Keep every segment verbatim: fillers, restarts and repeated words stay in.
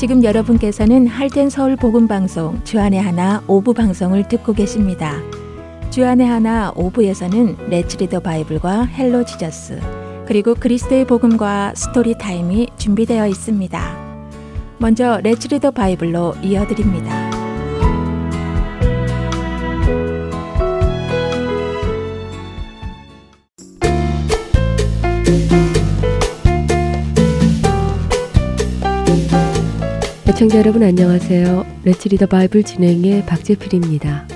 지금 여러분께서는 할텐 서울 복음 방송 주안의 하나 오브 방송을 듣고 계십니다. 주안의 하나 오브에서는 레츠리더 바이블과 헬로 지저스 그리고 그리스도의 복음과 스토리 타임이 준비되어 있습니다. 먼저 레츠리더 바이블로 이어드립니다. 시청자 여러분 안녕하세요. 레츠리더 바이블 진행의 박재필입니다.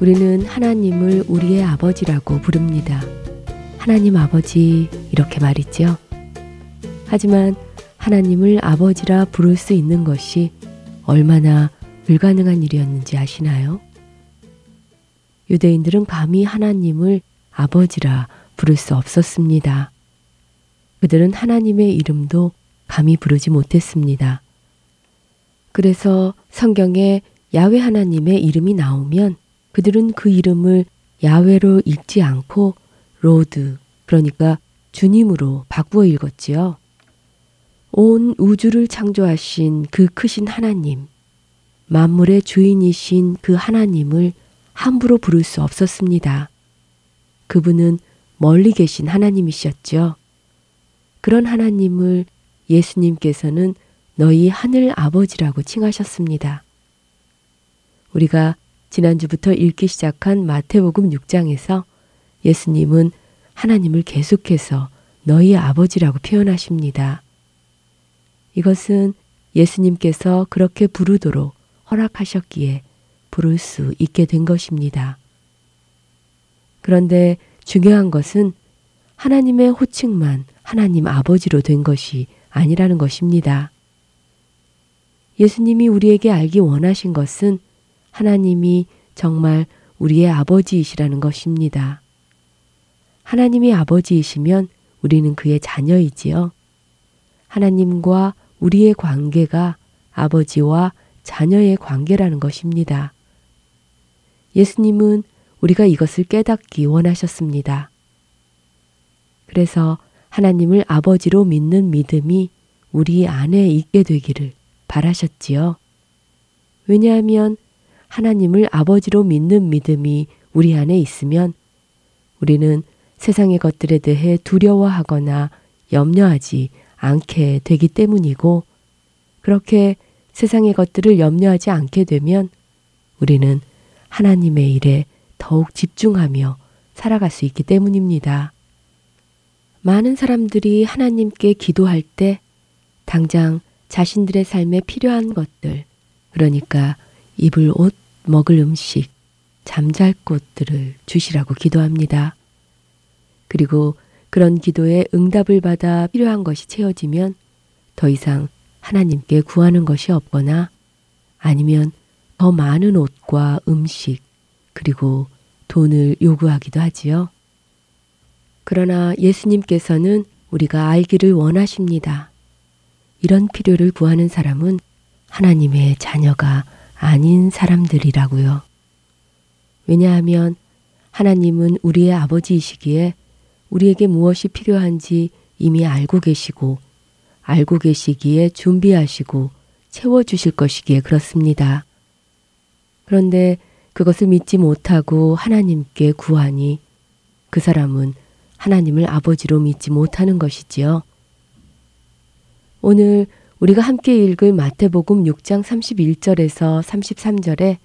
우리는 하나님을 우리의 아버지라고 부릅니다. 하나님 아버지 이렇게 말이죠. 하지만 하나님을 아버지라 부를 수 있는 것이 얼마나 불가능한 일이었는지 아시나요? 유대인들은 감히 하나님을 아버지라 부를 수 없었습니다. 그들은 하나님의 이름도 감히 부르지 못했습니다. 그래서 성경에 야훼 하나님의 이름이 나오면 그들은 그 이름을 야훼로 읽지 않고 로드, 그러니까 주님으로 바꾸어 읽었지요. 온 우주를 창조하신 그 크신 하나님, 만물의 주인이신 그 하나님을 함부로 부를 수 없었습니다. 그분은 멀리 계신 하나님이셨죠. 그런 하나님을 예수님께서는 너희 하늘 아버지라고 칭하셨습니다. 우리가 지난주부터 읽기 시작한 마태복음 육 장에서 예수님은 하나님을 계속해서 너희 아버지라고 표현하십니다. 이것은 예수님께서 그렇게 부르도록 허락하셨기에 부를 수 있게 된 것입니다. 그런데 중요한 것은 하나님의 호칭만 하나님 아버지로 된 것이 아니라는 것입니다. 예수님이 우리에게 알기 원하신 것은 하나님이 정말 우리의 아버지이시라는 것입니다. 하나님이 아버지이시면 우리는 그의 자녀이지요. 하나님과 우리의 관계가 아버지와 자녀의 관계라는 것입니다. 예수님은 우리가 이것을 깨닫기 원하셨습니다. 그래서 하나님을 아버지로 믿는 믿음이 우리 안에 있게 되기를 바라셨지요. 왜냐하면 하나님을 아버지로 믿는 믿음이 우리 안에 있으면 우리는 세상의 것들에 대해 두려워하거나 염려하지 않게 되기 때문이고, 그렇게 세상의 것들을 염려하지 않게 되면 우리는 하나님의 일에 더욱 집중하며 살아갈 수 있기 때문입니다. 많은 사람들이 하나님께 기도할 때 당장 자신들의 삶에 필요한 것들, 그러니까 입을 옷, 먹을 음식, 잠잘 곳들을 주시라고 기도합니다. 그리고 그런 기도에 응답을 받아 필요한 것이 채워지면 더 이상 하나님께 구하는 것이 없거나 아니면 더 많은 옷과 음식, 그리고 돈을 요구하기도 하지요. 그러나 예수님께서는 우리가 알기를 원하십니다. 이런 필요를 구하는 사람은 하나님의 자녀가 아닌 사람들이라고요. 왜냐하면 하나님은 우리의 아버지이시기에 우리에게 무엇이 필요한지 이미 알고 계시고, 알고 계시기에 준비하시고 채워주실 것이기에 그렇습니다. 그런데 그것을 믿지 못하고 하나님께 구하니 그 사람은 하나님을 아버지로 믿지 못하는 것이지요. 오늘 우리가 함께 읽을 마태복음 육 장 삼십일 절에서 삼십삼 절에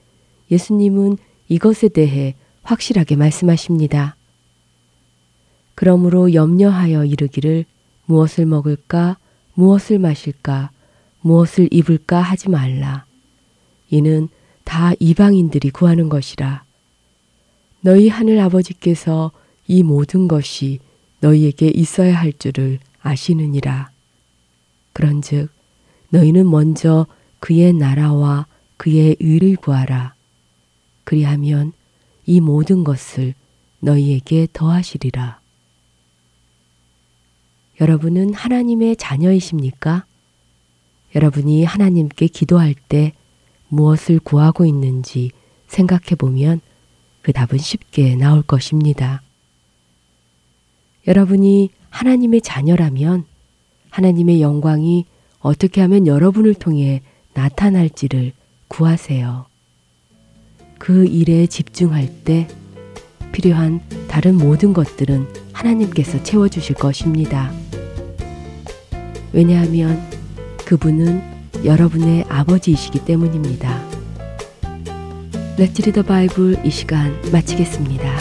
예수님은 이것에 대해 확실하게 말씀하십니다. 그러므로 염려하여 이르기를 무엇을 먹을까, 무엇을 마실까, 무엇을 입을까 하지 말라. 이는 다 이방인들이 구하는 것이라. 너희 하늘 아버지께서 이 모든 것이 너희에게 있어야 할 줄을 아시느니라. 그런즉 너희는 먼저 그의 나라와 그의 의를 구하라. 그리하면 이 모든 것을 너희에게 더하시리라. 여러분은 하나님의 자녀이십니까? 여러분이 하나님께 기도할 때 무엇을 구하고 있는지 생각해 보면 그 답은 쉽게 나올 것입니다. 여러분이 하나님의 자녀라면 하나님의 영광이 어떻게 하면 여러분을 통해 나타날지를 구하세요. 그 일에 집중할 때 필요한 다른 모든 것들은 하나님께서 채워주실 것입니다. 왜냐하면 그분은 여러분의 아버지이시기 때문입니다. 레츠리더 바이블 이 시간 마치겠습니다.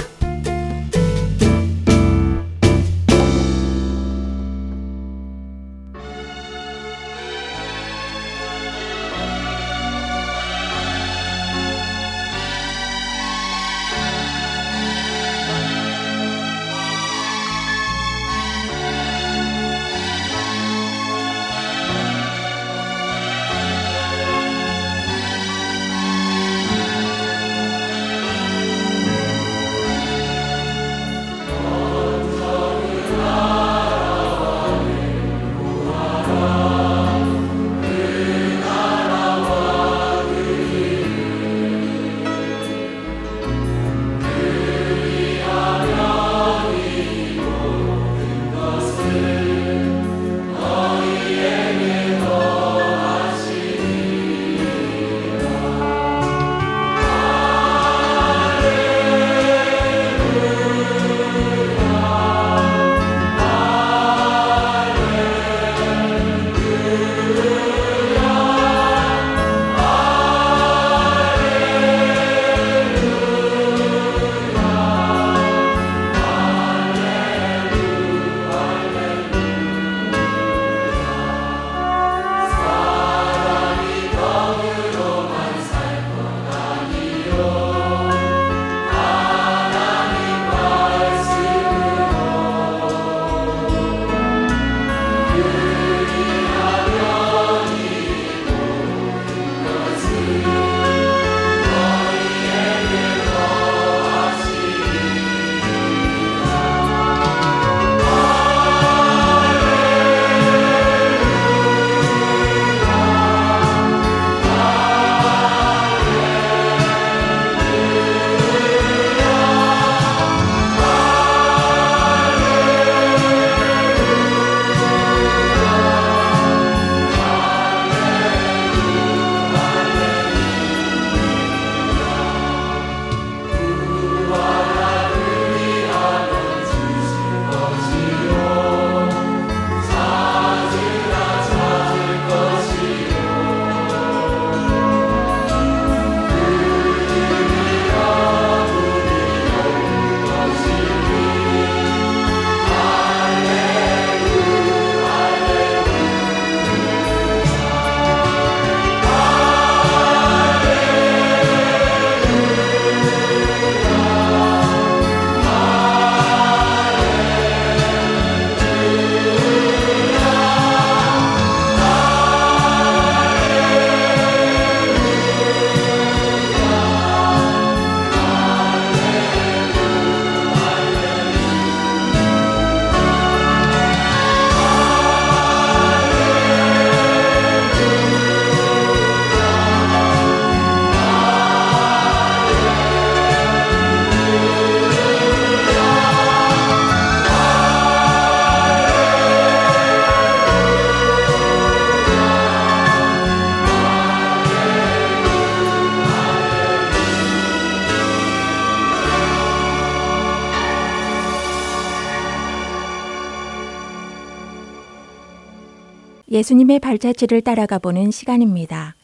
예수님의 발자취를 따라가 보는 시간입니다.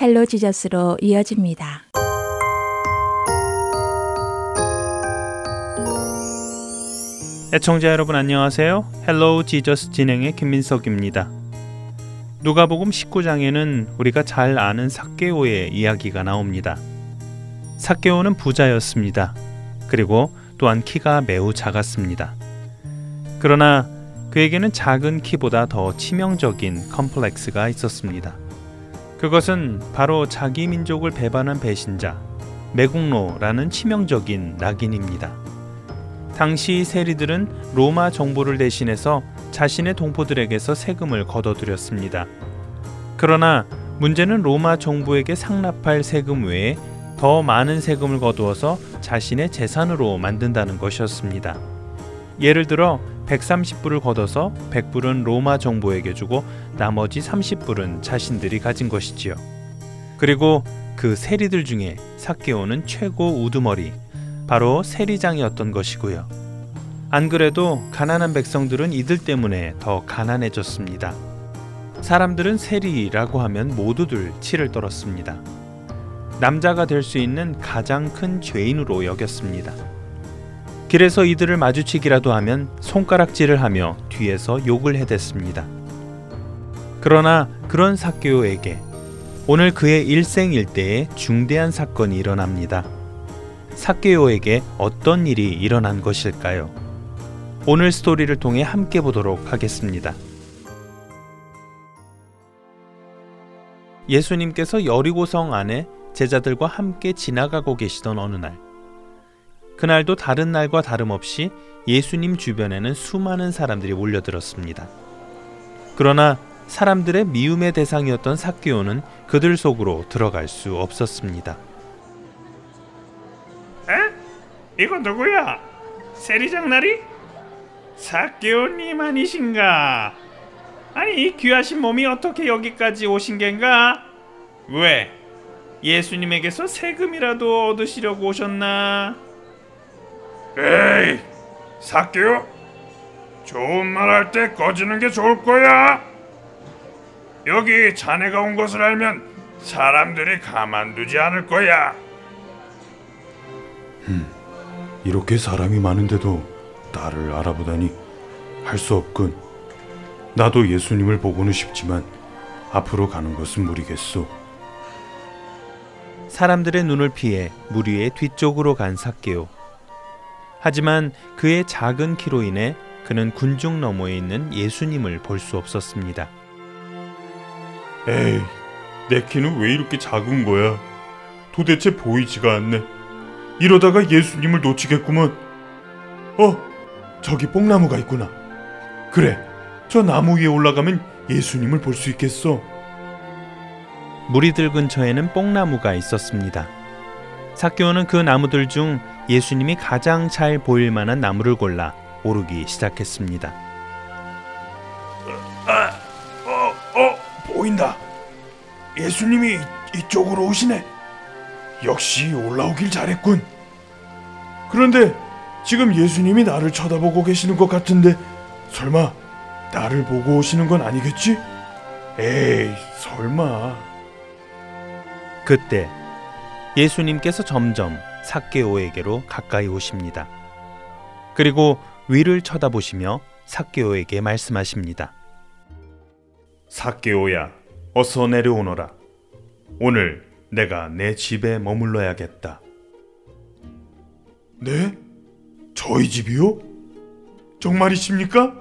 헬로 지저스로 이어집니다. 애청자 여러분 안녕하세요. 헬로 지저스 진행의 김민석입니다. 누가복음 십구 장에는 우리가 잘 아는 삭개오의 이야기가 나옵니다. 삭개오는 부자였습니다. 그리고 또한 키가 매우 작았습니다. 그러나 그에게는 작은 키보다 더 치명적인 컴플렉스가 있었습니다. 그것은 바로 자기 민족을 배반한 배신자, 매국노라는 치명적인 낙인입니다. 당시 세리들은 로마 정부를 대신해서 자신의 동포들에게서 세금을 걷어들였습니다. 그러나 문제는 로마 정부에게 상납할 세금 외에 더 많은 세금을 거두어서 자신의 재산으로 만든다는 것이었습니다. 예를 들어 백삼십 불을 걷어서 백 불은 로마 정부에게 주고 나머지 삼십 불은 자신들이 가진 것이지요. 그리고 그 세리들 중에 삭개오는 최고 우두머리, 바로 세리장이었던 것이고요. 안 그래도 가난한 백성들은 이들 때문에 더 가난해졌습니다. 사람들은 세리라고 하면 모두들 치를 떨었습니다. 남자가 될 수 있는 가장 큰 죄인으로 여겼습니다. 길에서 이들을 마주치기라도 하면 손가락질을 하며 뒤에서 욕을 해댔습니다. 그러나 그런 삭개오에게 오늘 그의 일생 일대에 중대한 사건이 일어납니다. 삭개오에게 어떤 일이 일어난 것일까요? 오늘 스토리를 통해 함께 보도록 하겠습니다. 예수님께서 여리고성 안에 제자들과 함께 지나가고 계시던 어느 날, 그날도 다른 날과 다름없이 예수님 주변에는 수많은 사람들이 몰려들었습니다. 그러나 사람들의 미움의 대상이었던 삭개오는 그들 속으로 들어갈 수 없었습니다. 에? 이거 누구야? 세리장날이? 삭개오님 아니신가? 아니, 이 귀하신 몸이 어떻게 여기까지 오신 겐가? 왜? 예수님에게서 세금이라도 얻으시려고 오셨나? 에이, 삭개오, 좋은 말 할 때 꺼지는 게 좋을 거야. 여기 자네가 온 것을 알면 사람들이 가만두지 않을 거야. 음, 이렇게 사람이 많은데도 나를 알아보다니 할 수 없군. 나도 예수님을 보고는 싶지만 앞으로 가는 것은 무리겠소. 사람들의 눈을 피해 무리의 뒤쪽으로 간 삭개오. 하지만 그의 작은 키로 인해 그는 군중 너머에 있는 예수님을 볼 수 없었습니다. 에이, 내 키는 왜 이렇게 작은 거야? 도대체 보이지가 않네. 이러다가 예수님을 놓치겠구먼. 어, 저기 뽕나무가 있구나. 그래, 저 나무 위에 올라가면 예수님을 볼 수 있겠어. 무리들 근처에는 뽕나무가 있었습니다. 삭개오는 그 나무들 중 예수님이 가장 잘 보일 만한 나무를 골라 오르기 시작했습니다. 아, 어, 어, 보인다. 예수님이 이쪽으로 오시네. 역시 올라오길 잘했군. 그런데 지금 예수님이 나를 쳐다보고 계시는 것 같은데 설마 나를 보고 오시는 건 아니겠지? 에이, 설마. 그때 예수님께서 점점 삭개오에게로 가까이 오십니다. 그리고 위를 쳐다보시며 삭개오에게 말씀하십니다. 삭개오야, 어서 내려오너라. 오늘 내가 내 집에 머물러야겠다. 네? 저희 집이요? 정말이십니까?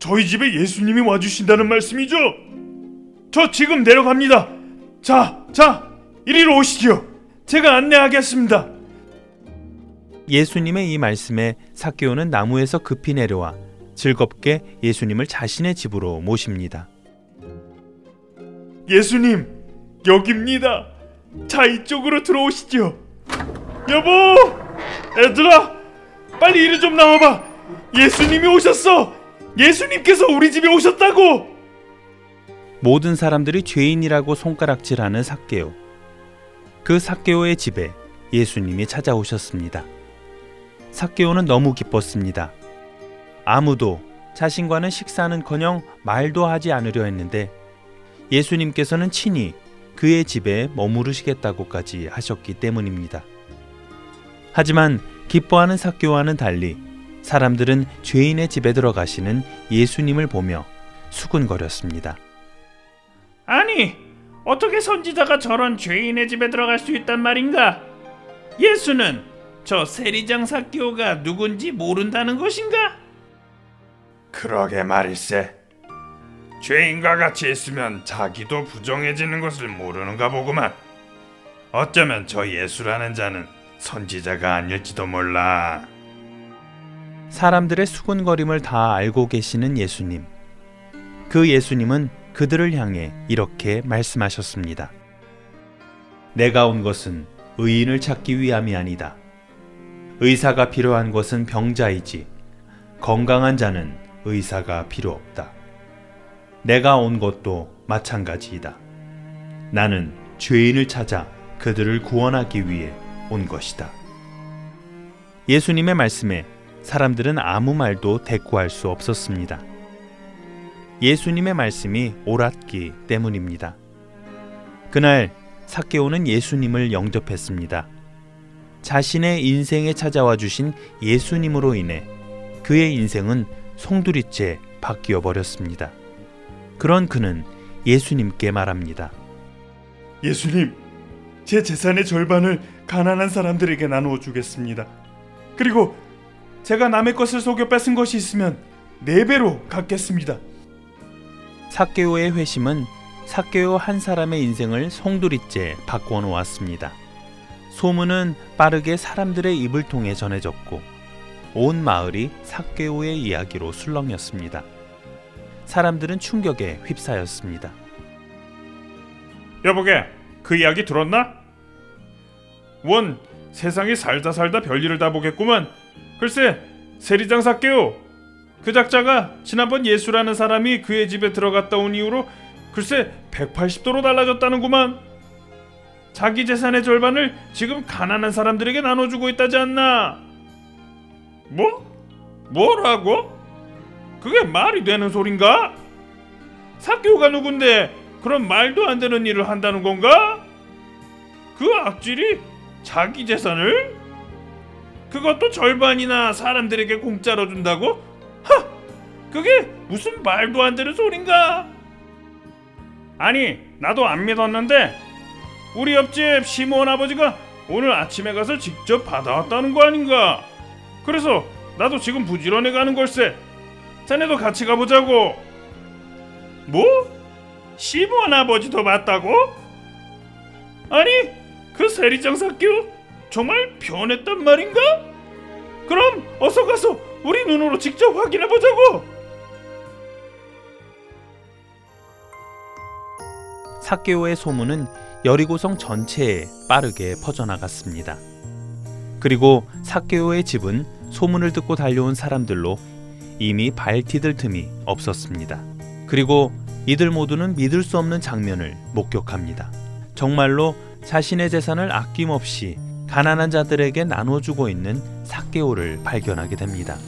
저희 집에 예수님이 와주신다는 말씀이죠? 저 지금 내려갑니다. 자, 자, 이리로 오시지요. 제가 안내하겠습니다. 예수님의 이 말씀에 삭개오는 나무에서 급히 내려와 즐겁게 예수님을 자신의 집으로 모십니다. 예수님, 여기입니다. 자, 이쪽으로 들어오시지요. 여보, 애들아, 빨리 이리 좀 나와봐. 예수님이 오셨어. 예수님께서 우리 집에 오셨다고. 모든 사람들이 죄인이라고 손가락질하는 삭개오. 그 삭개오의 집에 예수님이 찾아오셨습니다. 삭개오는 너무 기뻤습니다. 아무도 자신과는 식사는커녕 말도 하지 않으려 했는데 예수님께서는 친히 그의 집에 머무르시겠다고까지 하셨기 때문입니다. 하지만 기뻐하는 삭개오와는 달리 사람들은 죄인의 집에 들어가시는 예수님을 보며 수군거렸습니다. 아니! 어떻게 선지자가 저런 죄인의 집에 들어갈 수 있단 말인가? 예수는 저 세리장 삭개오가 누군지 모른다는 것인가? 그러게 말일세. 죄인과 같이 있으면 자기도 부정해지는 것을 모르는가 보구만. 어쩌면 저 예수라는 자는 선지자가 아닐지도 몰라. 사람들의 수군거림을 다 알고 계시는 예수님. 그 예수님은 그들을 향해 이렇게 말씀하셨습니다. 내가 온 것은 의인을 찾기 위함이 아니다. 의사가 필요한 것은 병자이지 건강한 자는 의사가 필요 없다. 내가 온 것도 마찬가지이다. 나는 죄인을 찾아 그들을 구원하기 위해 온 것이다. 예수님의 말씀에 사람들은 아무 말도 대꾸할 수 없었습니다. 예수님의 말씀이 옳았기 때문입니다. 그날 삭개오는 예수님을 영접했습니다. 자신의 인생에 찾아와 주신 예수님으로 인해 그의 인생은 송두리째 바뀌어 버렸습니다. 그런 그는 예수님께 말합니다. 예수님, 제 재산의 절반을 가난한 사람들에게 나누어 주겠습니다. 그리고 제가 남의 것을 속여 뺏은 것이 있으면 네 배로 갚겠습니다. 삭개오의 회심은 삭개오 한 사람의 인생을 송두리째 바꿔 놓았습니다. 소문은 빠르게 사람들의 입을 통해 전해졌고 온 마을이 삭개오의 이야기로 술렁였습니다. 사람들은 충격에 휩싸였습니다. 여보게, 그 이야기 들었나? 원, 세상에 살다 살다 별일을 다 보겠구만. 글쎄, 세리장 삭개오, 그 작자가 지난번 예수라는 사람이 그의 집에 들어갔다 온 이후로 글쎄 백팔십 도로 달라졌다는구만. 자기 재산의 절반을 지금 가난한 사람들에게 나눠주고 있다지 않나? 뭐? 뭐라고? 그게 말이 되는 소린가? 삭개오가 누군데 그런 말도 안 되는 일을 한다는 건가? 그 악질이 자기 재산을? 그것도 절반이나 사람들에게 공짜로 준다고? 하! 그게 무슨 말도 안 되는 소린가? 아니, 나도 안 믿었는데 우리 옆집 시몬 아버지가 오늘 아침에 가서 직접 받아왔다는 거 아닌가? 그래서 나도 지금 부지런히 가는 걸세. 자네도 같이 가보자고. 뭐? 시몬 아버지도 봤다고? 아니, 그 세리장 삭개오 정말 변했단 말인가? 그럼 어서 가서 우리 눈으로 직접 확인해보자고. 삭개오의 소문은 여리고성 전체에 빠르게 퍼져나갔습니다. 그리고 삭개오의 집은 소문을 듣고 달려온 사람들로 이미 발디딜 틈이 없었습니다. 그리고 이들 모두는 믿을 수 없는 장면을 목격합니다. 정말로 자신의 재산을 아낌없이 가난한 자들에게 나눠주고 있는 삭개오를 발견하게 됩니다.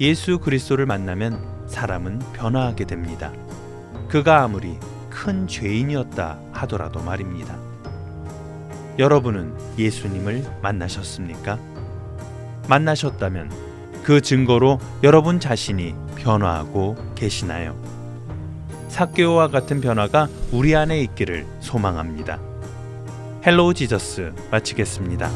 예수 그리스도를 만나면 사람은 변화하게 됩니다. 그가 아무리 큰 죄인이었다 하더라도 말입니다. 여러분은 예수님을 만나셨습니까? 만나셨다면 그 증거로 여러분 자신이 변화하고 계시나요? 삭개오와 같은 변화가 우리 안에 있기를 소망합니다. 헬로 지저스 마치겠습니다.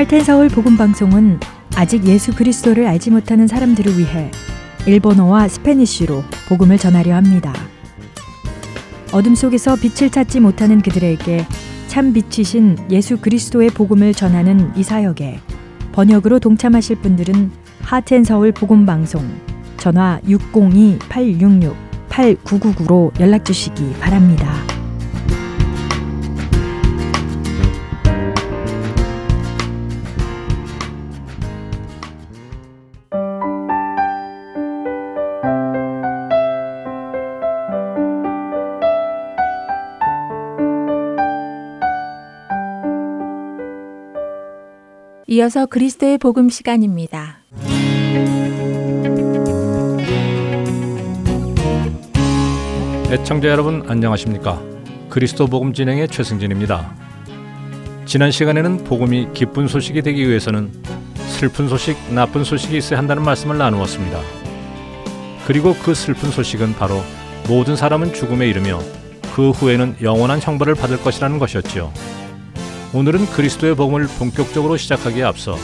할텐 서울 복음 방송은 아직 예수 그리스도를 알지 못하는 사람들을 위해 일본어와 스페니쉬로 복음을 전하려 합니다. 어둠 속에서 빛을 찾지 못하는 그들에게 참 빛이신 예수 그리스도의 복음을 전하는 이 사역에 번역으로 동참하실 분들은 할텐 서울 복음 방송 전화 육공이 팔육육 팔구구구로 연락 주시기 바랍니다. 이어서 그리스도의 복음 시간입니다. 애청자 여러분 안녕하십니까? 그리스도 복음 진행의 최승진입니다. 지난 시간에는 복음이 기쁜 소식이 되기 위해서는 슬픈 소식, 나쁜 소식이 있어야 한다는 말씀을 나누었습니다. 그리고 그 슬픈 소식은 바로 모든 사람은 죽음에 이르며 그 후에는 영원한 형벌을 받을 것이라는 것이었지요. 오늘은 그리스도의 복음을 본격적으로 시작하기에 앞서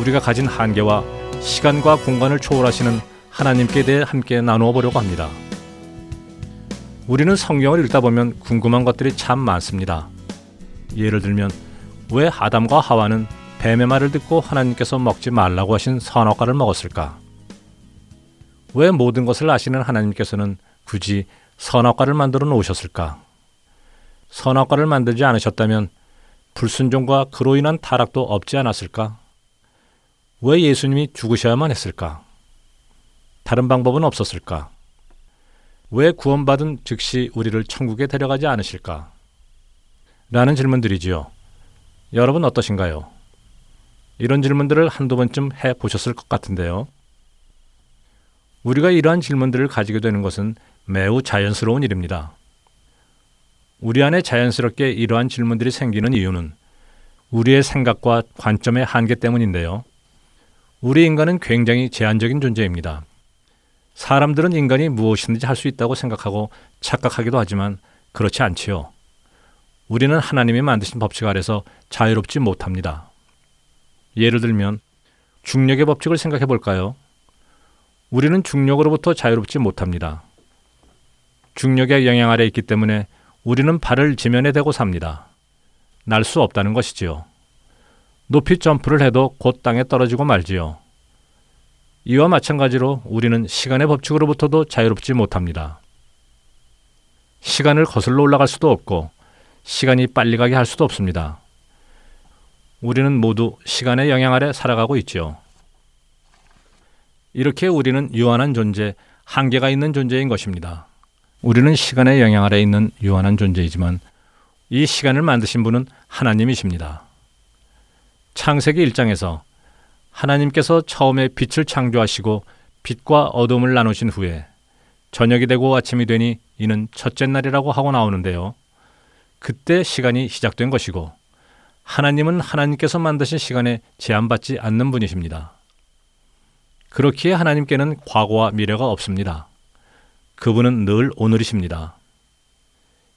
우리가 가진 한계와 시간과 공간을 초월하시는 하나님께 대해 함께 나누어 보려고 합니다. 우리는 성경을 읽다 보면 궁금한 것들이 참 많습니다. 예를 들면 왜 아담과 하와는 뱀의 말을 듣고 하나님께서 먹지 말라고 하신 선악과를 먹었을까? 왜 모든 것을 아시는 하나님께서는 굳이 선악과를 만들어 놓으셨을까? 선악과를 만들지 않으셨다면 불순종과 그로 인한 타락도 없지 않았을까? 왜 예수님이 죽으셔야만 했을까? 다른 방법은 없었을까? 왜 구원받은 즉시 우리를 천국에 데려가지 않으실까? 라는 질문들이지요. 여러분 어떠신가요? 이런 질문들을 한두 번쯤 해보셨을 것 같은데요. 우리가 이러한 질문들을 가지게 되는 것은 매우 자연스러운 일입니다. 우리 안에 자연스럽게 이러한 질문들이 생기는 이유는 우리의 생각과 관점의 한계 때문인데요. 우리 인간은 굉장히 제한적인 존재입니다. 사람들은 인간이 무엇이든지 할 수 있다고 생각하고 착각하기도 하지만 그렇지 않지요. 우리는 하나님이 만드신 법칙 아래서 자유롭지 못합니다. 예를 들면 중력의 법칙을 생각해 볼까요? 우리는 중력으로부터 자유롭지 못합니다. 중력의 영향 아래 있기 때문에 우리는 발을 지면에 대고 삽니다. 날 수 없다는 것이지요. 높이 점프를 해도 곧 땅에 떨어지고 말지요. 이와 마찬가지로 우리는 시간의 법칙으로부터도 자유롭지 못합니다. 시간을 거슬러 올라갈 수도 없고 시간이 빨리 가게 할 수도 없습니다. 우리는 모두 시간의 영향 아래 살아가고 있지요. 이렇게 우리는 유한한 존재, 한계가 있는 존재인 것입니다. 우리는 시간의 영향 아래 있는 유한한 존재이지만 이 시간을 만드신 분은 하나님이십니다. 창세기 일 장에서 하나님께서 처음에 빛을 창조하시고 빛과 어둠을 나누신 후에 저녁이 되고 아침이 되니 이는 첫째 날이라고 하고 나오는데요. 그때 시간이 시작된 것이고 하나님은 하나님께서 만드신 시간에 제한받지 않는 분이십니다. 그렇기에 하나님께는 과거와 미래가 없습니다. 그분은 늘 오늘이십니다.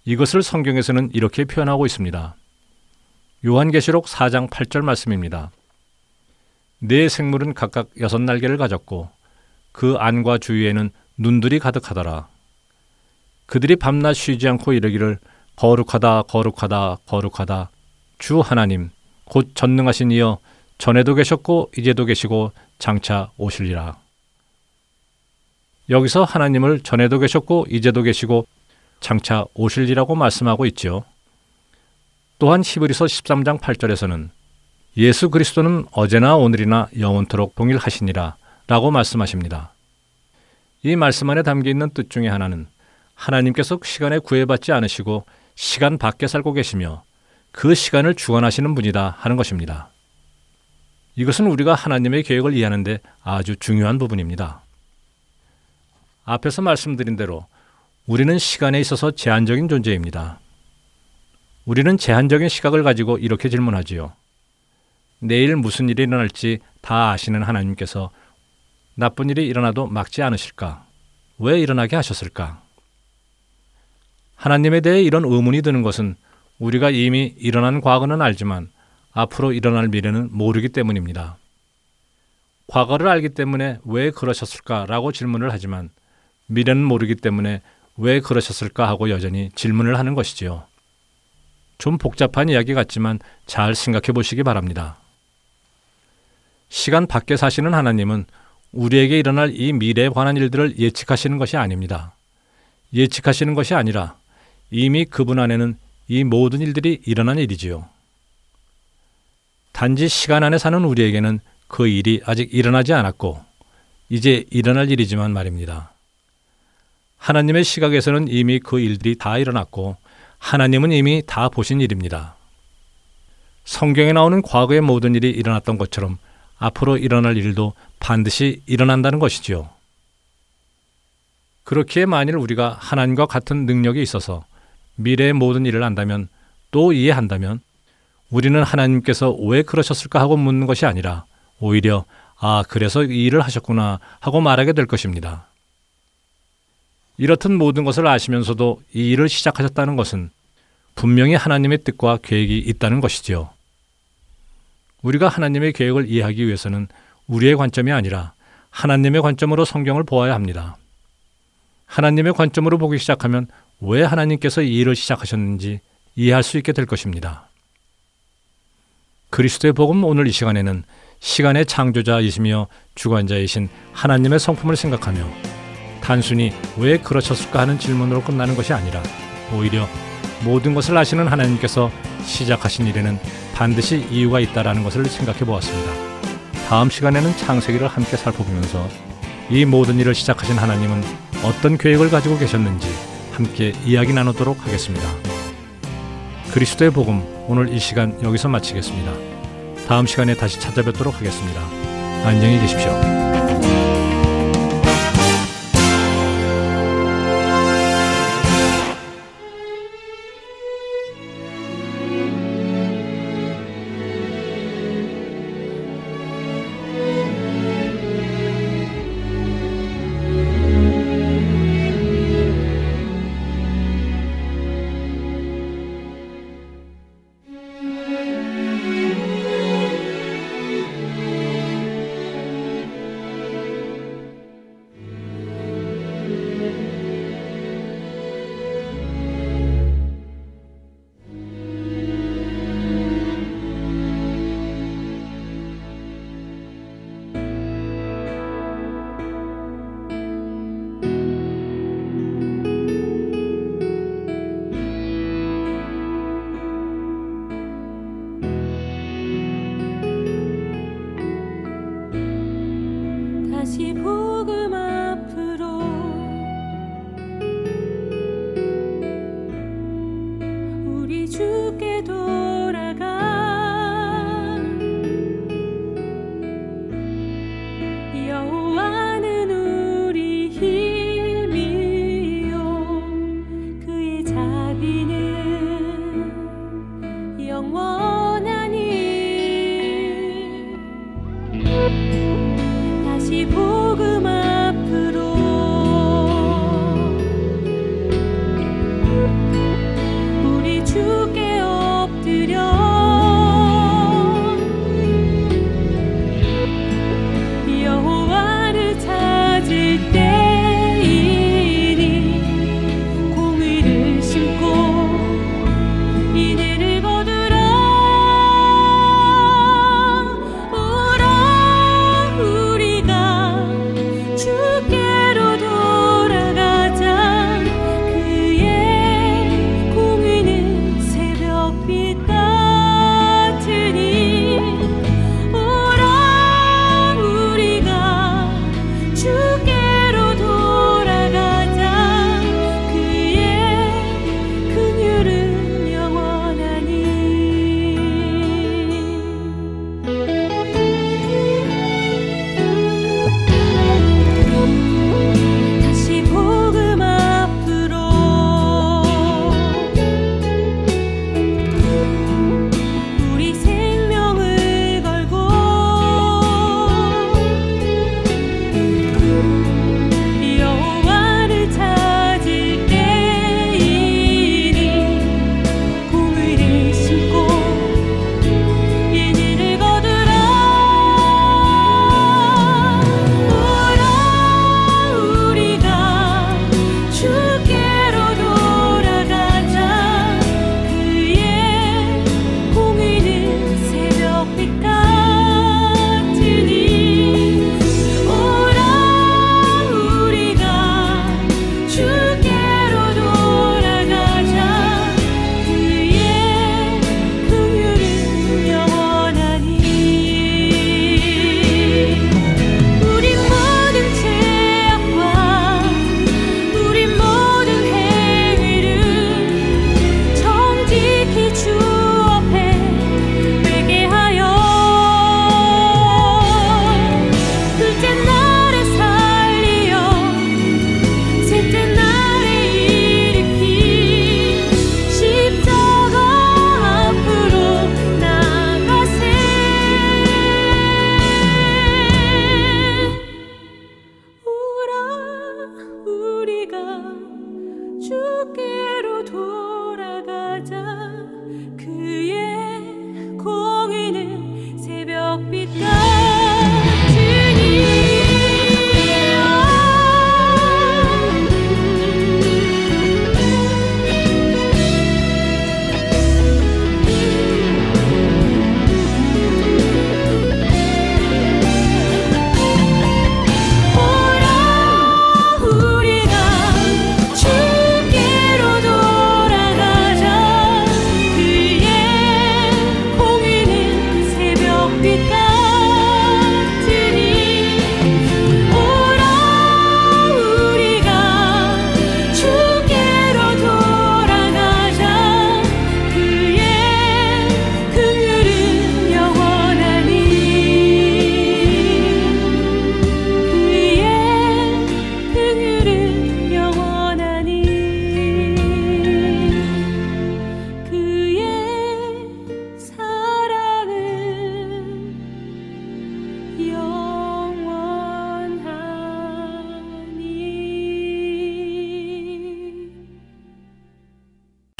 이것을 성경에서는 이렇게 표현하고 있습니다. 요한계시록 사 장 팔 절 말씀입니다. 네 생물은 각각 여섯 날개를 가졌고 그 안과 주위에는 눈들이 가득하더라. 그들이 밤낮 쉬지 않고 이르기를 거룩하다 거룩하다 거룩하다 주 하나님 곧 전능하신 이여 전에도 계셨고 이제도 계시고 장차 오실리라. 여기서 하나님을 전에도 계셨고 이제도 계시고 장차 오실리라고 말씀하고 있죠. 또한 히브리서 십삼 장 팔 절에서는 예수 그리스도는 어제나 오늘이나 영원토록 동일하시니라 라고 말씀하십니다. 이 말씀 안에 담겨있는 뜻 중에 하나는 하나님께서 시간에 구애받지 않으시고 시간 밖에 살고 계시며 그 시간을 주관하시는 분이다 하는 것입니다. 이것은 우리가 하나님의 계획을 이해하는 데 아주 중요한 부분입니다. 앞에서 말씀드린 대로 우리는 시간에 있어서 제한적인 존재입니다. 우리는 제한적인 시각을 가지고 이렇게 질문하지요. 내일 무슨 일이 일어날지 다 아시는 하나님께서 나쁜 일이 일어나도 막지 않으실까? 왜 일어나게 하셨을까? 하나님에 대해 이런 의문이 드는 것은 우리가 이미 일어난 과거는 알지만 앞으로 일어날 미래는 모르기 때문입니다. 과거를 알기 때문에 왜 그러셨을까라고 질문을 하지만 미래는 모르기 때문에 왜 그러셨을까 하고 여전히 질문을 하는 것이지요. 좀 복잡한 이야기 같지만 잘 생각해 보시기 바랍니다. 시간 밖에 사시는 하나님은 우리에게 일어날 이 미래에 관한 일들을 예측하시는 것이 아닙니다. 예측하시는 것이 아니라 이미 그분 안에는 이 모든 일들이 일어난 일이지요. 단지 시간 안에 사는 우리에게는 그 일이 아직 일어나지 않았고 이제 일어날 일이지만 말입니다. 하나님의 시각에서는 이미 그 일들이 다 일어났고 하나님은 이미 다 보신 일입니다. 성경에 나오는 과거의 모든 일이 일어났던 것처럼 앞으로 일어날 일도 반드시 일어난다는 것이지요. 그렇기에 만일 우리가 하나님과 같은 능력이 있어서 미래의 모든 일을 안다면 또 이해한다면 우리는 하나님께서 왜 그러셨을까 하고 묻는 것이 아니라 오히려 아 그래서 이 일을 하셨구나 하고 말하게 될 것입니다. 이렇듯 모든 것을 아시면서도 이 일을 시작하셨다는 것은 분명히 하나님의 뜻과 계획이 있다는 것이지요. 우리가 하나님의 계획을 이해하기 위해서는 우리의 관점이 아니라 하나님의 관점으로 성경을 보아야 합니다. 하나님의 관점으로 보기 시작하면 왜 하나님께서 이 일을 시작하셨는지 이해할 수 있게 될 것입니다. 그리스도의 복음 오늘 이 시간에는 시간의 창조자이시며 주관자이신 하나님의 성품을 생각하며 단순히 왜 그러셨을까 하는 질문으로 끝나는 것이 아니라 오히려 모든 것을 아시는 하나님께서 시작하신 일에는 반드시 이유가 있다라는 것을 생각해 보았습니다. 다음 시간에는 창세기를 함께 살펴보면서 이 모든 일을 시작하신 하나님은 어떤 계획을 가지고 계셨는지 함께 이야기 나누도록 하겠습니다. 그리스도의 복음 오늘 이 시간 여기서 마치겠습니다. 다음 시간에 다시 찾아뵙도록 하겠습니다. 안녕히 계십시오. 주께 엎드려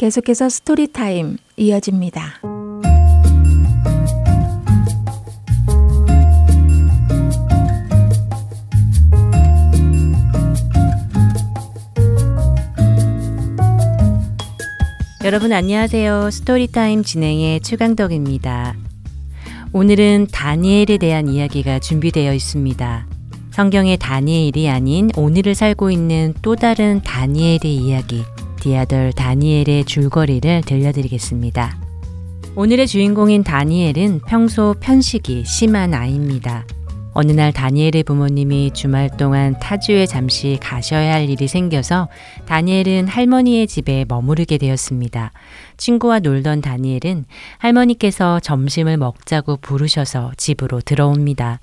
계속해서 스토리 타임 이어집니다. 여러분 안녕하세요. 스토리 타임 진행의 최강덕입니다. 오늘은 다니엘에 대한 이야기가 준비되어 있습니다. 성경의 다니엘이 아닌 오늘을 살고 있는 또 다른 다니엘의 이야기, 디아덜 다니엘의 줄거리를 들려드리겠습니다. 오늘의 주인공인 다니엘은 평소 편식이 심한 아이입니다. 어느 날 다니엘의 부모님이 주말 동안 타주에 잠시 가셔야 할 일이 생겨서 다니엘은 할머니의 집에 머무르게 되었습니다. 친구와 놀던 다니엘은 할머니께서 점심을 먹자고 부르셔서 집으로 들어옵니다.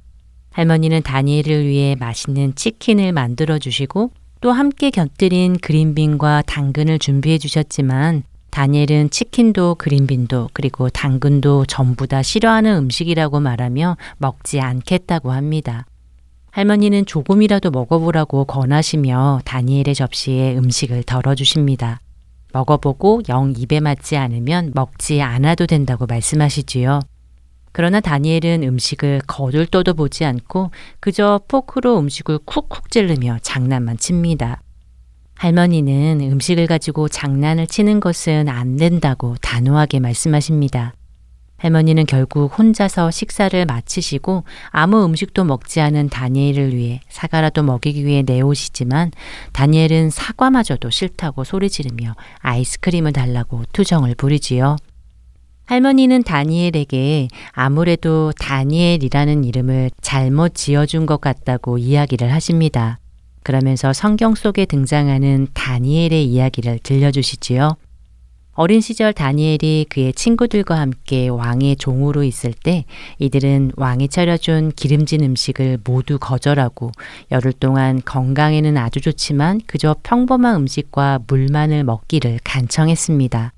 할머니는 다니엘을 위해 맛있는 치킨을 만들어 주시고 또 함께 곁들인 그린빈과 당근을 준비해 주셨지만 다니엘은 치킨도 그린빈도 그리고 당근도 전부 다 싫어하는 음식이라고 말하며 먹지 않겠다고 합니다. 할머니는 조금이라도 먹어보라고 권하시며 다니엘의 접시에 음식을 덜어주십니다. 먹어보고 영 입에 맞지 않으면 먹지 않아도 된다고 말씀하시지요. 그러나 다니엘은 음식을 거들떠도 보지 않고 그저 포크로 음식을 쿡쿡 찌르며 장난만 칩니다. 할머니는 음식을 가지고 장난을 치는 것은 안 된다고 단호하게 말씀하십니다. 할머니는 결국 혼자서 식사를 마치시고 아무 음식도 먹지 않은 다니엘을 위해 사과라도 먹이기 위해 내오시지만 다니엘은 사과마저도 싫다고 소리지르며 아이스크림을 달라고 투정을 부리지요. 할머니는 다니엘에게 아무래도 다니엘이라는 이름을 잘못 지어준 것 같다고 이야기를 하십니다. 그러면서 성경 속에 등장하는 다니엘의 이야기를 들려주시지요. 어린 시절 다니엘이 그의 친구들과 함께 왕의 종으로 있을 때 이들은 왕이 차려준 기름진 음식을 모두 거절하고 열흘 동안 건강에는 아주 좋지만 그저 평범한 음식과 물만을 먹기를 간청했습니다.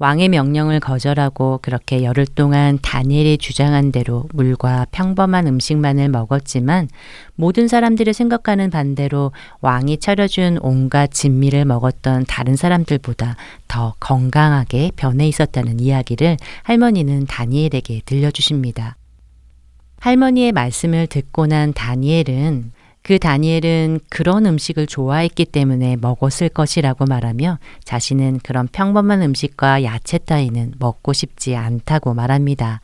왕의 명령을 거절하고 그렇게 열흘 동안 다니엘이 주장한 대로 물과 평범한 음식만을 먹었지만 모든 사람들이 생각하는 반대로 왕이 차려준 온갖 진미를 먹었던 다른 사람들보다 더 건강하게 변해 있었다는 이야기를 할머니는 다니엘에게 들려주십니다. 할머니의 말씀을 듣고 난 다니엘은 그 다니엘은 그런 음식을 좋아했기 때문에 먹었을 것이라고 말하며 자신은 그런 평범한 음식과 야채 따위는 먹고 싶지 않다고 말합니다.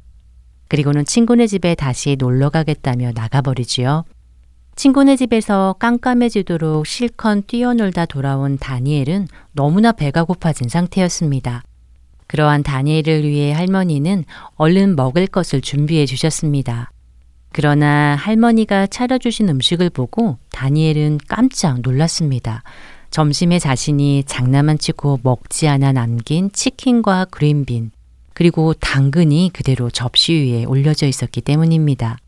그리고는 친구네 집에 다시 놀러 가겠다며 나가버리지요. 친구네 집에서 깜깜해지도록 실컷 뛰어놀다 돌아온 다니엘은 너무나 배가 고파진 상태였습니다. 그러한 다니엘을 위해 할머니는 얼른 먹을 것을 준비해 주셨습니다. 그러나 할머니가 차려주신 음식을 보고 다니엘은 깜짝 놀랐습니다. 점심에 자신이 장난만 치고 먹지 않아 남긴 치킨과 그린빈 그리고 당근이 그대로 접시 위에 올려져 있었기 때문입니다.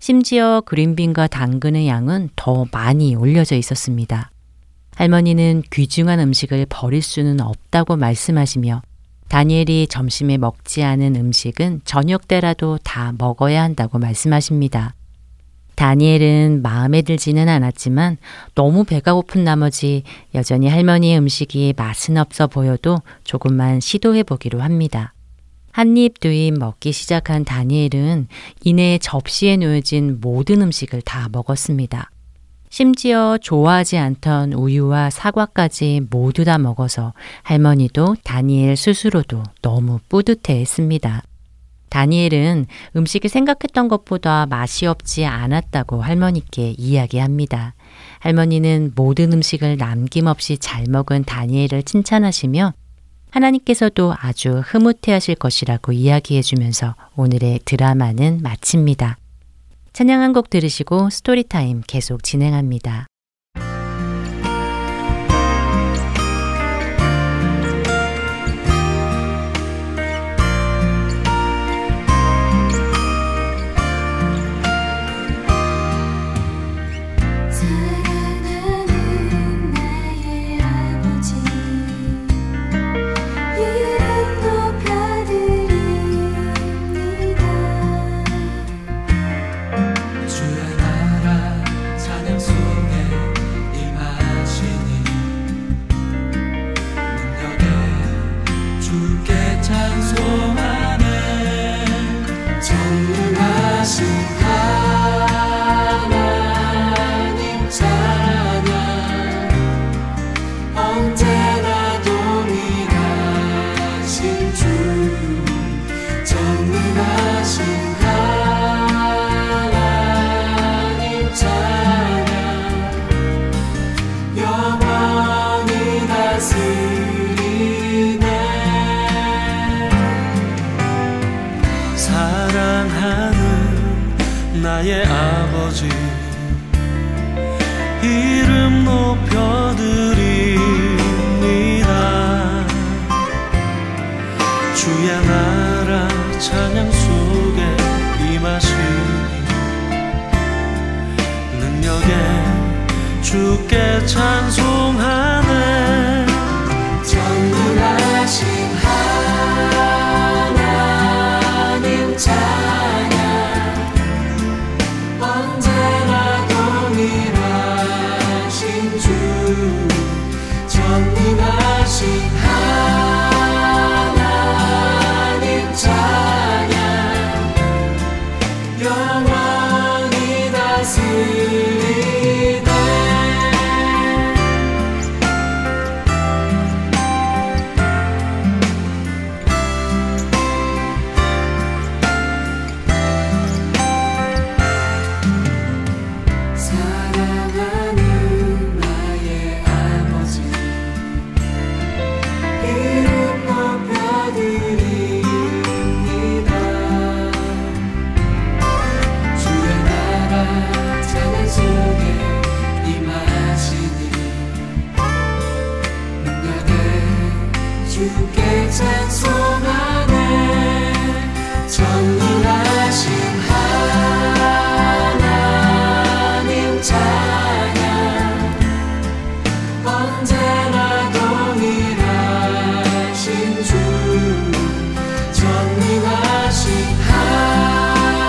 심지어 그린빈과 당근의 양은 더 많이 올려져 있었습니다. 할머니는 귀중한 음식을 버릴 수는 없다고 말씀하시며 다니엘이 점심에 먹지 않은 음식은 저녁 때라도 다 먹어야 한다고 말씀하십니다. 다니엘은 마음에 들지는 않았지만 너무 배가 고픈 나머지 여전히 할머니의 음식이 맛은 없어 보여도 조금만 시도해보기로 합니다. 한 입 두 입 먹기 시작한 다니엘은 이내 접시에 놓여진 모든 음식을 다 먹었습니다. 심지어 좋아하지 않던 우유와 사과까지 모두 다 먹어서 할머니도 다니엘 스스로도 너무 뿌듯해했습니다. 다니엘은 음식이 생각했던 것보다 맛이 없지 않았다고 할머니께 이야기합니다. 할머니는 모든 음식을 남김없이 잘 먹은 다니엘을 칭찬하시며 하나님께서도 아주 흐뭇해하실 것이라고 이야기해주면서 오늘의 드라마는 마칩니다. 찬양 한 곡 들으시고 스토리타임 계속 진행합니다. 주의 나라 찬양 속에 주께 찬송하네 전능하신 하나님 찬양 언제나 동일하신 주 전능하신 하나님 찬양 영원히 다스리 나의 아버지 이름 높여드립니다. 주의 나라 찬양 속에 임하시니 능력에 주께 찬송하네 전능하신 하나님 찬양 전능하신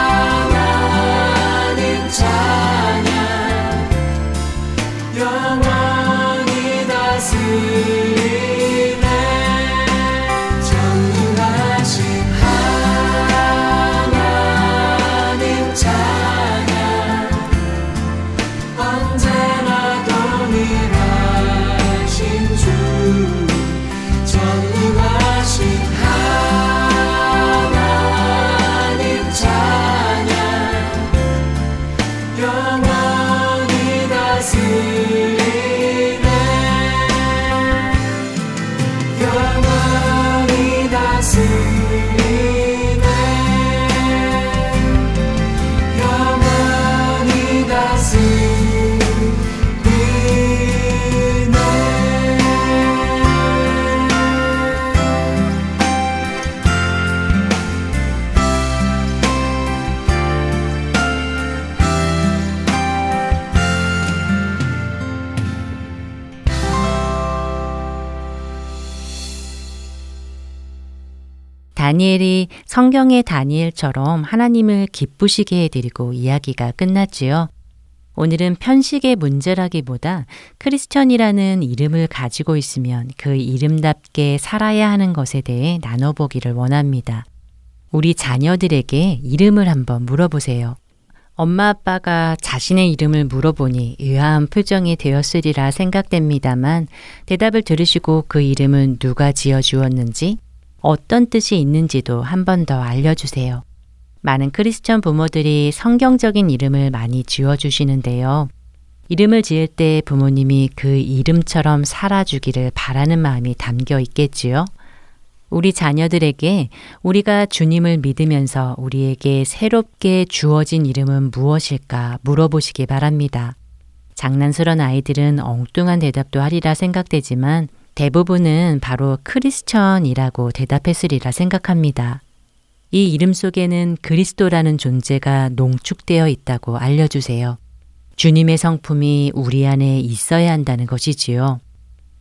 하나님 찬양 영원히 다스리네 다니엘이 성경의 다니엘처럼 하나님을 기쁘시게 해드리고 이야기가 끝났지요. 오늘은 편식의 문제라기보다 크리스천이라는 이름을 가지고 있으면 그 이름답게 살아야 하는 것에 대해 나눠보기를 원합니다. 우리 자녀들에게 이름을 한번 물어보세요. 엄마 아빠가 자신의 이름을 물어보니 의아한 표정이 되었으리라 생각됩니다만 대답을 들으시고 그 이름은 누가 지어주었는지 어떤 뜻이 있는지도 한 번 더 알려주세요. 많은 크리스천 부모들이 성경적인 이름을 많이 지어주시는데요. 이름을 지을 때 부모님이 그 이름처럼 살아주기를 바라는 마음이 담겨 있겠지요. 우리 자녀들에게 우리가 주님을 믿으면서 우리에게 새롭게 주어진 이름은 무엇일까 물어보시기 바랍니다. 장난스러운 아이들은 엉뚱한 대답도 하리라 생각되지만 대부분은 바로 크리스천이라고 대답했으리라 생각합니다. 이 이름 속에는 그리스도라는 존재가 농축되어 있다고 알려주세요. 주님의 성품이 우리 안에 있어야 한다는 것이지요.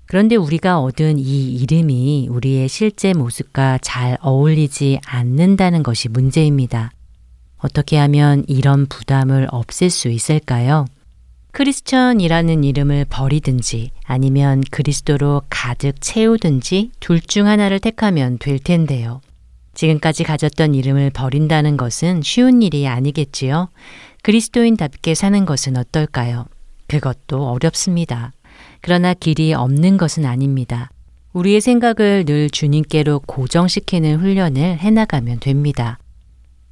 그런데 우리가 얻은 이 이름이 우리의 실제 모습과 잘 어울리지 않는다는 것이 문제입니다. 어떻게 하면 이런 부담을 없앨 수 있을까요? 크리스천이라는 이름을 버리든지 아니면 그리스도로 가득 채우든지 둘 중 하나를 택하면 될 텐데요. 지금까지 가졌던 이름을 버린다는 것은 쉬운 일이 아니겠지요. 그리스도인답게 사는 것은 어떨까요? 그것도 어렵습니다. 그러나 길이 없는 것은 아닙니다. 우리의 생각을 늘 주님께로 고정시키는 훈련을 해나가면 됩니다.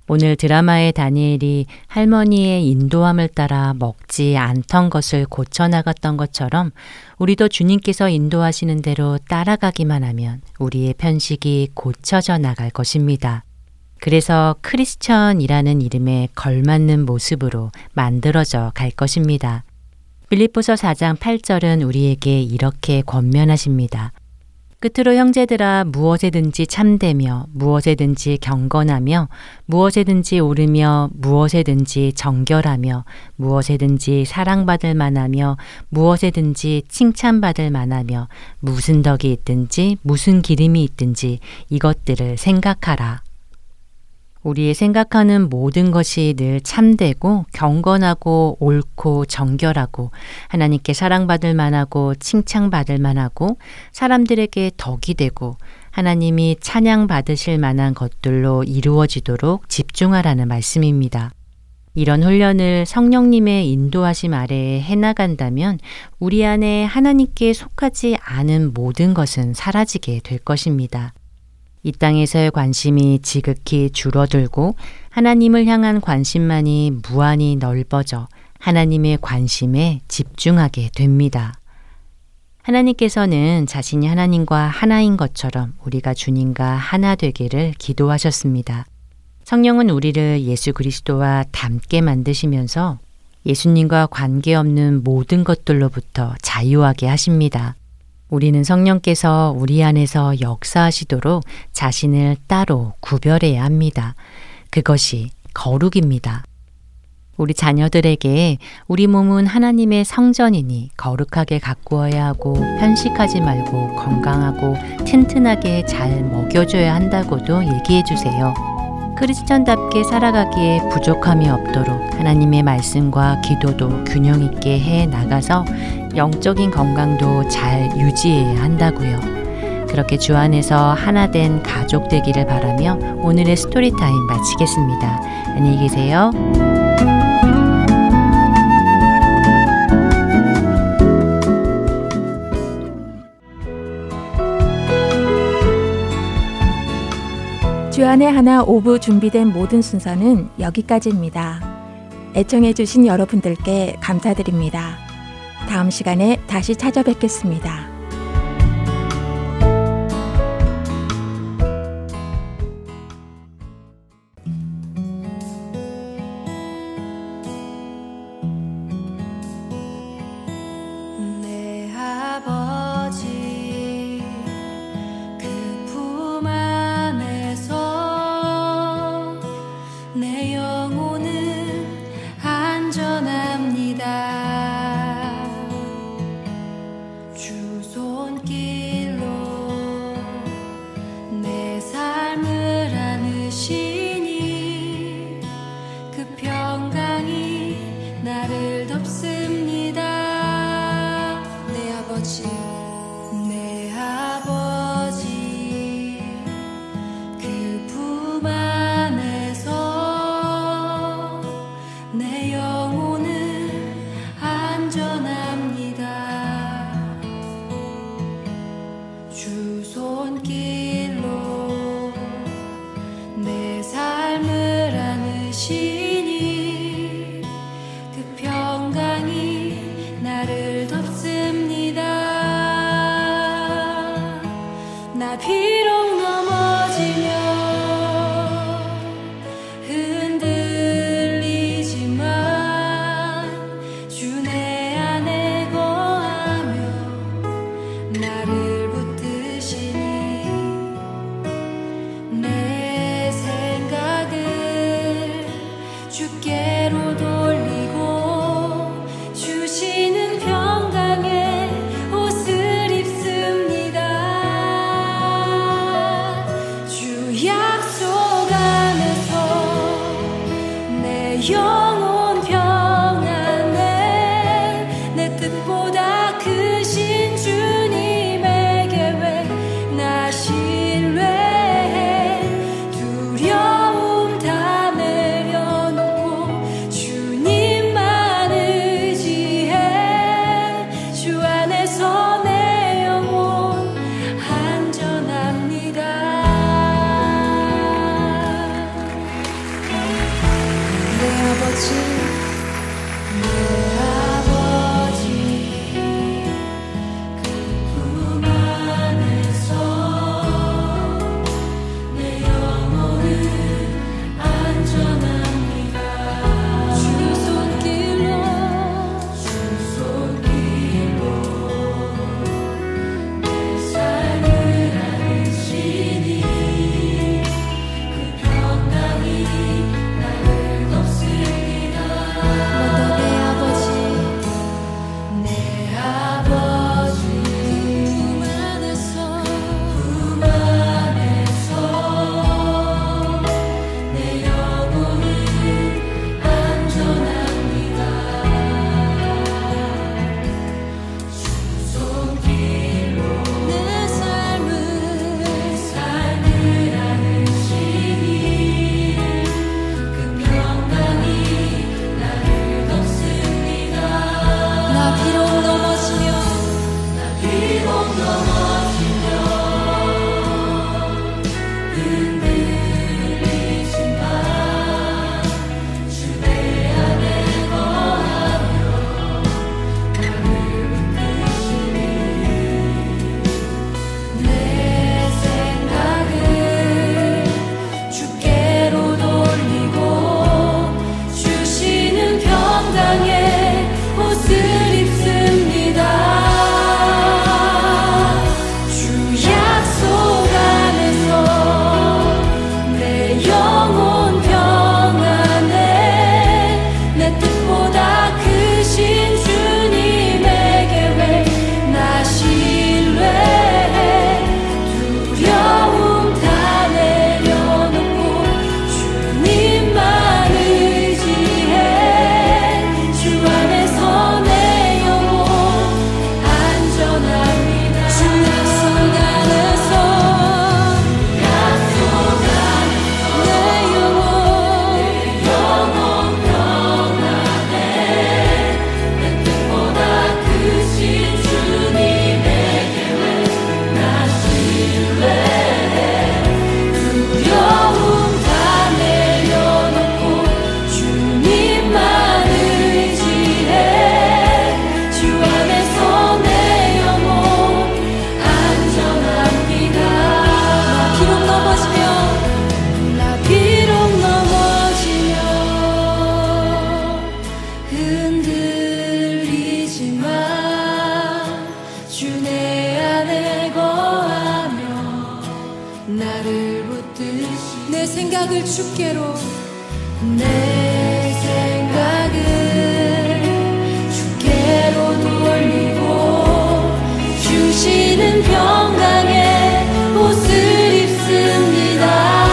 오늘 드라마의 다니엘이 할머니의 인도함을 따라 먹지 않던 것을 고쳐나갔던 것처럼 우리도 주님께서 인도하시는 대로 따라가기만 하면 우리의 편식이 고쳐져 나갈 것입니다. 그래서 크리스천이라는 이름에 걸맞는 모습으로 만들어져 갈 것입니다. 빌립보서 사 장 팔 절은 우리에게 이렇게 권면하십니다. 끝으로 형제들아 무엇에든지 참되며 무엇에든지 경건하며 무엇에든지 오르며 무엇에든지 정결하며 무엇에든지 사랑받을 만하며 무엇에든지 칭찬받을 만하며 무슨 덕이 있든지 무슨 기림이 있든지 이것들을 생각하라. 우리의 생각하는 모든 것이 늘 참되고 경건하고 옳고 정결하고 하나님께 사랑받을 만하고 칭찬받을 만하고 사람들에게 덕이 되고 하나님이 찬양받으실 만한 것들로 이루어지도록 집중하라는 말씀입니다. 이런 훈련을 성령님의 인도하심 아래에 해나간다면 우리 안에 하나님께 속하지 않은 모든 것은 사라지게 될 것입니다. 이 땅에서의 관심이 지극히 줄어들고 하나님을 향한 관심만이 무한히 넓어져 하나님의 관심에 집중하게 됩니다. 하나님께서는 자신이 하나님과 하나인 것처럼 우리가 주님과 하나 되기를 기도하셨습니다. 성령은 우리를 예수 그리스도와 닮게 만드시면서 예수님과 관계없는 모든 것들로부터 자유하게 하십니다. 우리는 성령께서 우리 안에서 역사하시도록 자신을 따로 구별해야 합니다. 그것이 거룩입니다. 우리 자녀들에게 우리 몸은 하나님의 성전이니 거룩하게 가꾸어야 하고 편식하지 말고 건강하고 튼튼하게 잘 먹여줘야 한다고도 얘기해 주세요. 크리스천답게 살아가기에 부족함이 없도록 하나님의 말씀과 기도도 균형 있게 해 나가서 영적인 건강도 잘 유지해야 한다고요. 그렇게 주 안에서 하나 된 가족 되기를 바라며 오늘의 스토리 타임 마치겠습니다. 안녕히 계세요. 주안의 하나 오브 준비된 모든 순서는 여기까지입니다. 애청해 주신 여러분들께 감사드립니다. 다음 시간에 다시 찾아뵙겠습니다. 영원 평안에 나를 붙드시 내 생각을 주께로 내 생각을 주께로 돌리고 주시는 평강의 옷을 입습니다.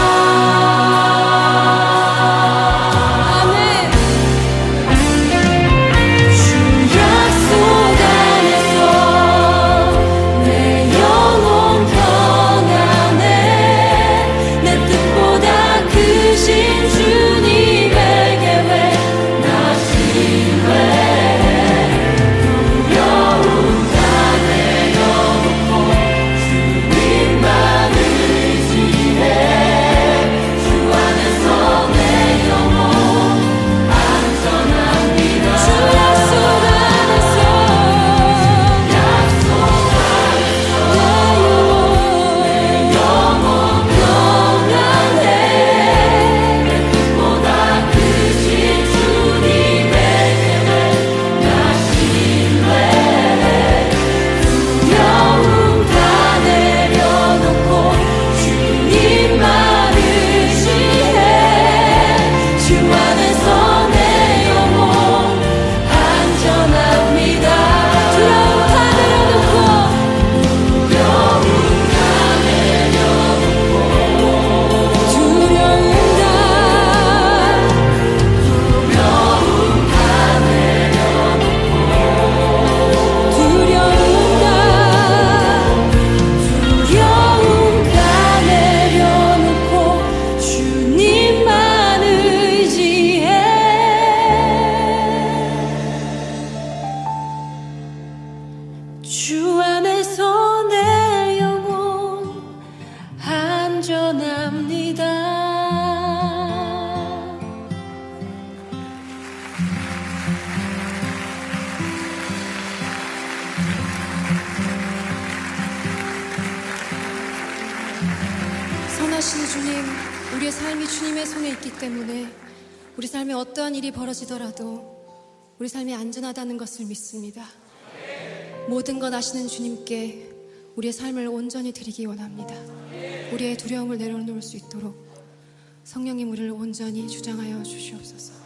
우리 삶이 안전하다는 것을 믿습니다. 네. 모든 것 아시는 주님께 우리의 삶을 온전히 드리기 원합니다. 네. 우리의 두려움을 내려놓을 수 있도록 성령님 우리를 온전히 주장하여 주시옵소서.